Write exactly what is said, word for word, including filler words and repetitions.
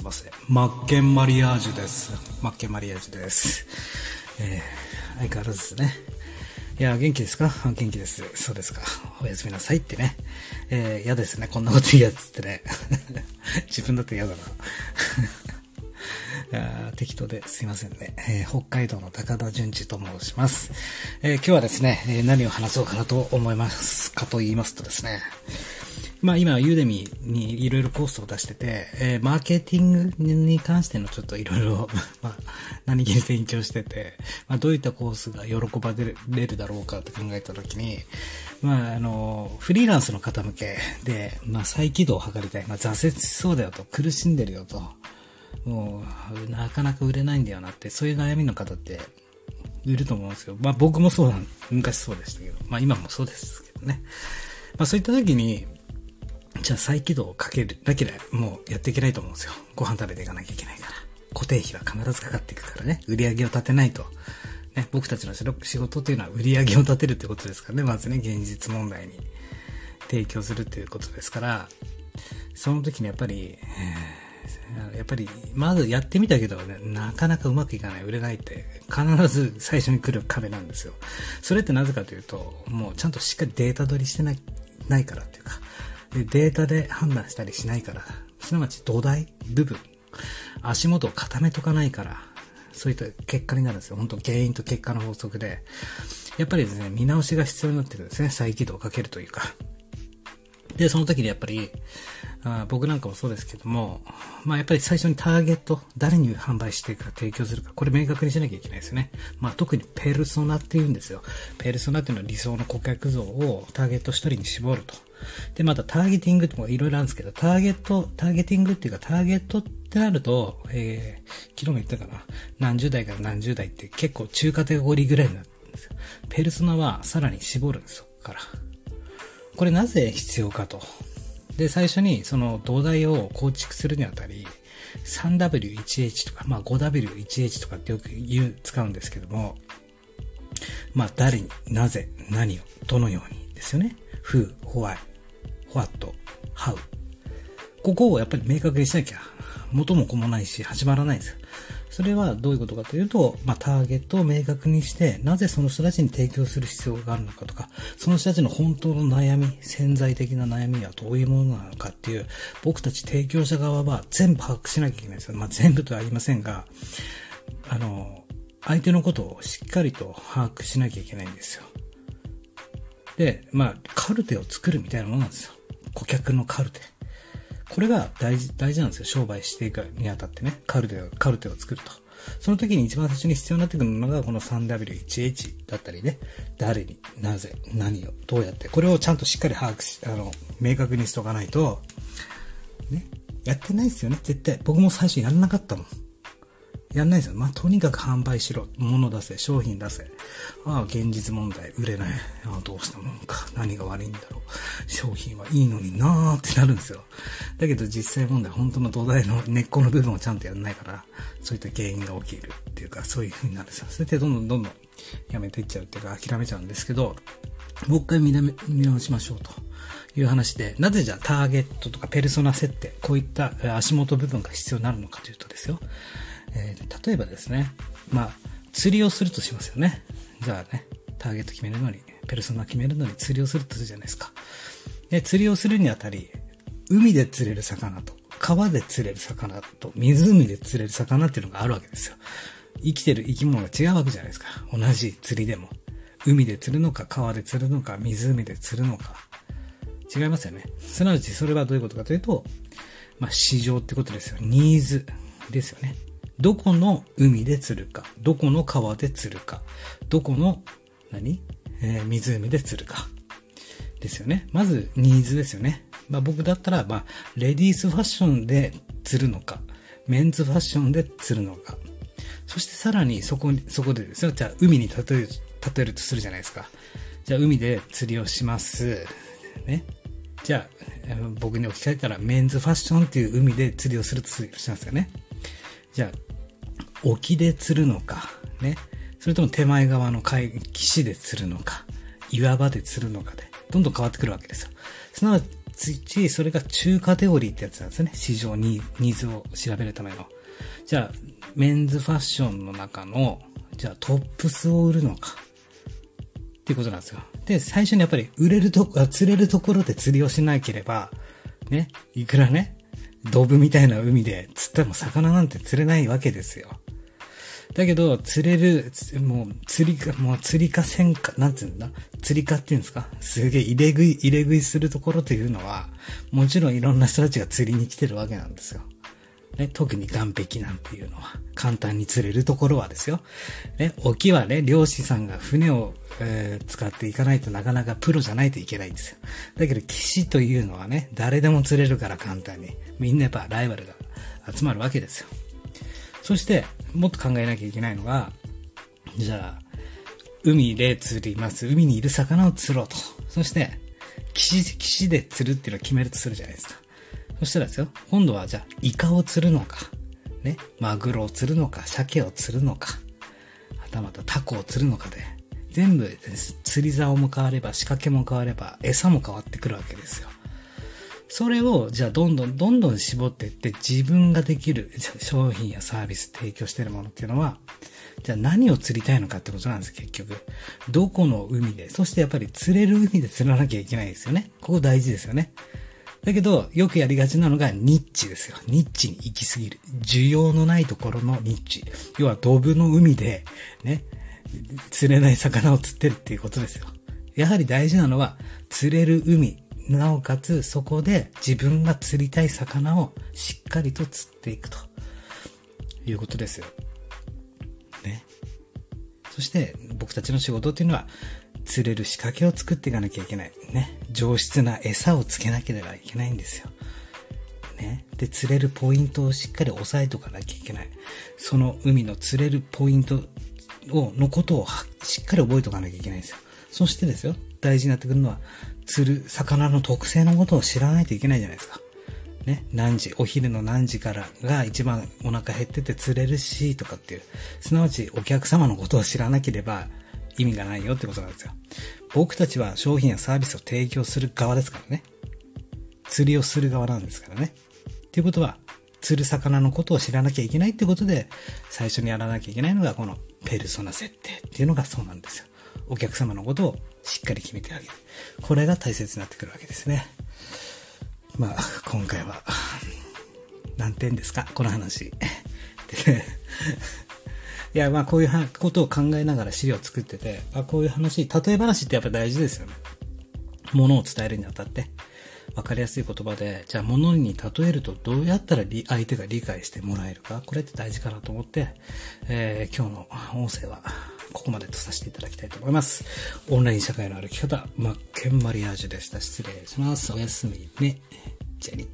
すいません。マッケンマリアージュです。マッケンマリアージュです。えー、相変わらずですね。いや、元気ですか？元気です。そうですか。おやすみなさいってね。えー、嫌ですね。こんなこと言うやつってね。自分だって嫌だな。適当ですいませんね、えー、北海道の高田純次と申します、えー、今日はですね、えー、何を話そうかなと思いますかと言いますとですね、まあ今ユーデミにいろいろコースを出してて、えー、マーケティングに関してのちょっといろいろ何気に勉強してて、まあ、どういったコースが喜ばれるだろうかって考えたときに、まああのフリーランスの方向けで、まあ、再起動を図りたい、まあ、挫折しそうだよと、苦しんでるよと、もうなかなか売れないんだよなって、そういう悩みの方っていると思うんですよ。まあ僕もそうなん、昔そうでしたけど、まあ今もそうですけどね。まあそういった時に、じゃあ再起動をかけるだけでもうやっていけないと思うんですよ。ご飯食べていかなきゃいけないから。固定費は必ずかかっていくからね。売り上げを立てないと。ね、僕たちの仕事というのは売り上げを立てるってことですからね。まずね、現実問題に提供するっていうことですから、その時にやっぱり、えーやっぱりまずやってみたけど、ね、なかなかうまくいかない、売れないって必ず最初に来る壁なんですよ。それってなぜかというと、もうちゃんとしっかりデータ取りしてな い, ないからっていうか、でデータで判断したりしないから、すなわち土台部分、足元を固めとかないから、そういった結果になるんですよ。本当原因と結果の法則で、やっぱりですね、見直しが必要になってくるんですね。再起動をかけるというか。でその時にやっぱり、あ、僕なんかもそうですけども、まあやっぱり最初にターゲット、誰に販売していくか提供するか、これ明確にしなきゃいけないですよね。まあ特にペルソナって言うんですよ。ペルソナっていうのは理想の顧客像をターゲット一人に絞ると。でまたターゲティングとかいろいろあるんですけど、ターゲット、ターゲティングっていうか、ターゲットってなると、えー、昨日も言ったかな、何十代から何十代って結構中カテゴリーぐらいになるんですよ。ペルソナはさらに絞るんですよ、そこから。これなぜ必要かと。で最初にその土台を構築するにあたり スリーダブリューワンエイチ とか、まあ、ファイブダブリューワンエイチ とかってよく言う使うんですけども、まあ誰に、なぜ、何を、どのようにですよね。 Who、Why、What、How、 ここをやっぱり明確にしなきゃ元も子もないし始まらないんですよ。それはどういうことかというと、まあ、ターゲットを明確にして、なぜその人たちに提供する必要があるのかとか、その人たちの本当の悩み、潜在的な悩みはどういうものなのかっていう、僕たち提供者側は全部把握しなきゃいけないんですよ。まあ、全部とは言いませんが、あの、相手のことをしっかりと把握しなきゃいけないんですよ。で、まあ、カルテを作るみたいなものなんですよ。顧客のカルテ。これが大事、大事なんですよ。商売していくにあたってね。カルテを、カルテを作ると。その時に一番最初に必要になってくるのが、この スリーダブリューワンエイチ だったりね。誰に、なぜ、何を、どうやって。これをちゃんとしっかり把握し、あの、明確にしとかないと、ね。やってないですよね。絶対。僕も最初やんなかったもん。やんないですよ。まあ、とにかく販売しろ。物出せ。商品出せ。ああ、現実問題。売れない。ああ、どうしたもんか。何が悪いんだろう。商品はいいのになーってなるんですよ。だけど実際問題、本当の土台の根っこの部分をちゃんとやんないから、そういった原因が起きるっていうか、そういう風になるんですよ。それでどんどんどんどんやめていっちゃうっていうか、諦めちゃうんですけど、もう一回見直しましょうという話で、なぜじゃあターゲットとかペルソナ設定、こういった足元部分が必要になるのかというとですよ。えー、例えばですね、まあ、釣りをするとしますよね。じゃあね、ターゲット決めるのに、ペルソナ決めるのに釣りをするとするじゃないですか。で、釣りをするにあたり、海で釣れる魚と、川で釣れる魚と、湖で釣れる魚っていうのがあるわけですよ。生きてる生き物が違うわけじゃないですか。同じ釣りでも。海で釣るのか、川で釣るのか、湖で釣るのか。違いますよね。すなわち、それはどういうことかというと、まあ、市場ってことですよ。ニーズですよね。どこの海で釣るか、どこの川で釣るか、どこの何、えー、湖で釣るかですよね。まずニーズですよね。まあ僕だったら、まあレディースファッションで釣るのか、メンズファッションで釣るのか、そしてさらにそこにそこでですよ。じゃあ海に例える例えるとするじゃないですか。じゃあ海で釣りをしますね。じゃあ僕に置き換えたらメンズファッションっていう海で釣りをするとしますよね。じゃあ沖で釣るのか、ね。それとも手前側の海、岸で釣るのか、岩場で釣るのかで、どんどん変わってくるわけですよ。すなわついそれが中カテゴリーってやつなんですね。市場にニーズを調べるための。じゃあメンズファッションの中のじゃあトップスを売るのかっていうことなんですよ。で、最初にやっぱり売れるとこ、釣れるところで釣りをしなければね、いくらねドブみたいな海で釣っても魚なんて釣れないわけですよ。だけど釣れる、もう釣りか、もう釣りかせんか、なんていうんだ、釣りかっていうんですか、すげえ入れ食い入れ食いするところというのは、もちろんいろんな人たちが釣りに来てるわけなんですよ。ね、特に岸壁なんていうのは簡単に釣れるところはですよ。ね、沖はね、漁師さんが船を、えー、使っていかないとなかなかプロじゃないといけないんですよ。だけど岸というのはね、誰でも釣れるから簡単に。みんなやっぱライバルが集まるわけですよ。そしてもっと考えなきゃいけないのが、じゃあ海で釣ります、海にいる魚を釣ろうと。そして岸、岸で釣るっていうのを決めるとするじゃないですか。そしたらですよ、今度はじゃあイカを釣るのかね、マグロを釣るのか、鮭を釣るのか、はたまたタコを釣るのかで、全部釣り竿も変われば仕掛けも変われば餌も変わってくるわけですよ。それを、じゃあ、どんどん、どんどん絞っていって、自分ができる商品やサービス提供しているものっていうのは、じゃあ何を釣りたいのかってことなんです、結局。どこの海で、そしてやっぱり釣れる海で釣らなきゃいけないですよね。ここ大事ですよね。だけど、よくやりがちなのがニッチですよ。ニッチに行き過ぎる。需要のないところのニッチ。要は、ドブの海で、ね、釣れない魚を釣ってるっていうことですよ。やはり大事なのは、釣れる海。なおかつそこで自分が釣りたい魚をしっかりと釣っていくということですよ。ね。そして僕たちの仕事っていうのは釣れる仕掛けを作っていかなきゃいけない。ね。上質な餌をつけなければいけないんですよ。ね。で、釣れるポイントをしっかり押さえとかなきゃいけない。その海の釣れるポイントをのことをしっかり覚えとかなきゃいけないんですよ。そしてですよ、大事になってくるのは、釣る魚の特性のことを知らないといけないじゃないですか。ね、何時、お昼の何時からが一番お腹減ってて釣れるし、とかっていう。すなわちお客様のことを知らなければ意味がないよってことなんですよ。僕たちは商品やサービスを提供する側ですからね。釣りをする側なんですからね。っていうことは、釣る魚のことを知らなきゃいけないってことで、最初にやらなきゃいけないのがこのペルソナ設定っていうのがそうなんですよ。お客様のことをしっかり決めてあげる。これが大切になってくるわけですね。まあ、今回は、何点ですかこの話。でね、いや、まあ、こういうことを考えながら資料を作ってて、あ、こういう話、例え話ってやっぱ大事ですよね。ものを伝えるにあたって。わかりやすい言葉で、じゃあ物に例えるとどうやったら相手が理解してもらえるか、これって大事かなと思って、えー、今日の音声はここまでとさせていただきたいと思います。オンライン社会の歩き方、マッケンマリアージュでした。失礼します。おやすみね。じゃあね。